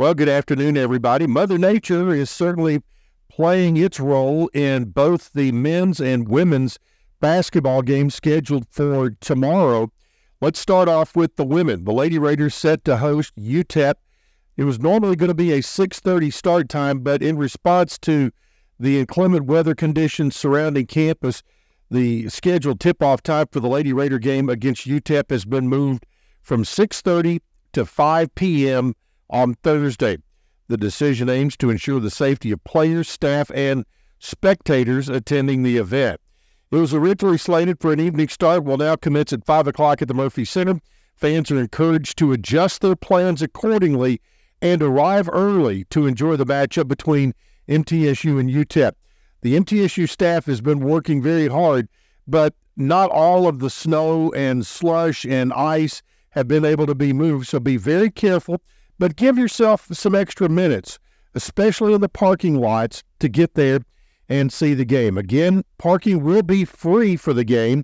Well, good afternoon, everybody. Mother Nature is certainly playing its role in both the men's and women's basketball games scheduled for tomorrow. Let's start off with the women. The Lady Raiders set to host UTEP. It was normally going to be a 6:30 start time, but in response to the inclement weather conditions surrounding campus, the scheduled tip-off time for the Lady Raider game against UTEP has been moved from 6:30 to 5 p.m. on Thursday. The decision aims to ensure the safety of players, staff, and spectators attending the event. It was originally slated for an evening start. Will now commence at 5 o'clock at the Murphy Center. Fans are encouraged to adjust their plans accordingly and arrive early to enjoy the matchup between MTSU and UTEP. The MTSU staff has been working very hard, but not all of the snow and slush and ice have been able to be moved, so be very careful, but give yourself some extra minutes, especially in the parking lots, to get there and see the game. Again, parking will be free for the game,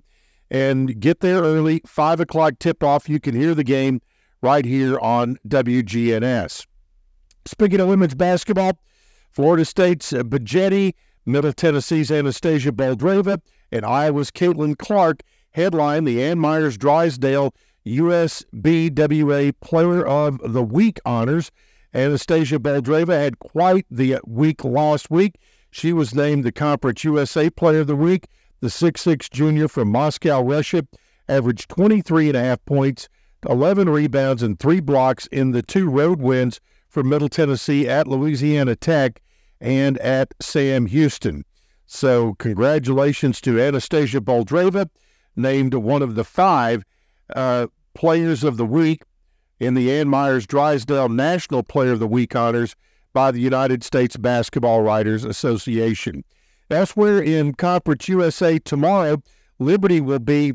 and get there early, 5 o'clock tip-off. You can hear the game right here on WGNS. Speaking of women's basketball, Florida State's Bajetti, Middle Tennessee's Anastasia Baldreva, and Iowa's Caitlin Clark headline the Ann Myers-Drysdale USBWA Player of the Week honors. Anastasia Baldreva had quite the week last week. She was named the Conference USA Player of the Week. The 6'6 junior from Moscow, Russia, averaged 23.5 points, 11 rebounds, and 3 blocks in the 2 road wins for Middle Tennessee at Louisiana Tech and at Sam Houston. So congratulations to Anastasia Baldreva, named one of the 5 Players of the Week in the Ann Myers-Drysdale National Player of the Week honors by the United States Basketball Writers Association. That's where in Conference USA tomorrow, Liberty will be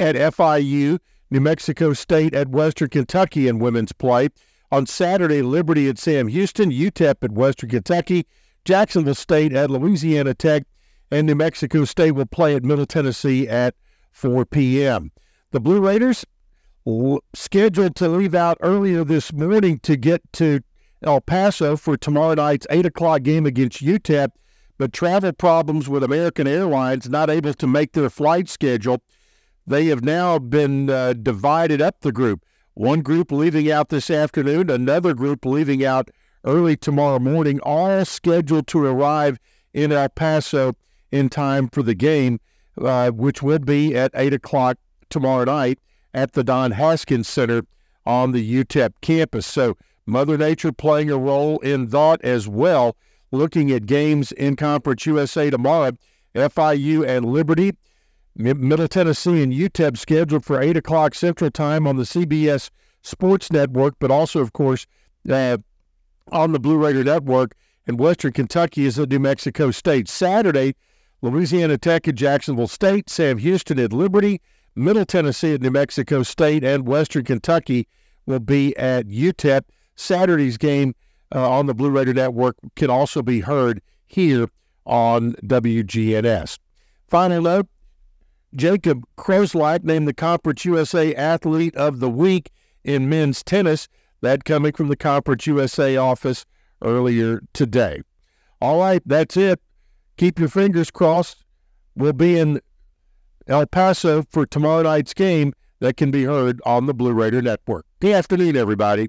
at FIU, New Mexico State at Western Kentucky in women's play. On Saturday, Liberty at Sam Houston, UTEP at Western Kentucky, Jacksonville State at Louisiana Tech, and New Mexico State will play at Middle Tennessee at 4 p.m. The Blue Raiders scheduled to leave out earlier this morning to get to El Paso for tomorrow night's 8 o'clock game against UTEP, but travel problems with American Airlines not able to make their flight schedule. They have now been divided up the group. One group leaving out this afternoon, another group leaving out early tomorrow morning, all scheduled to arrive in El Paso in time for the game, which will be at 8 o'clock tomorrow night at the Don Haskins Center on the UTEP campus. So Mother Nature playing a role in that as well. Looking at games in Conference USA tomorrow, FIU and Liberty, Middle Tennessee and UTEP scheduled for 8 o'clock Central Time on the CBS Sports Network, but also, of course, on the Blue Raider Network. And Western Kentucky is at New Mexico State. Saturday, Louisiana Tech at Jacksonville State, Sam Houston at Liberty, Middle Tennessee at New Mexico State, and Western Kentucky will be at UTEP. Saturday's game on the Blue Raider Network can also be heard here on WGNS. Final note, Jacob Crosslin named the Conference USA Athlete of the Week in men's tennis. That coming from the Conference USA office earlier today. All right, that's it. Keep your fingers crossed. We'll be in El Paso for tomorrow night's game that can be heard on the Blue Raider Network. Good afternoon, everybody.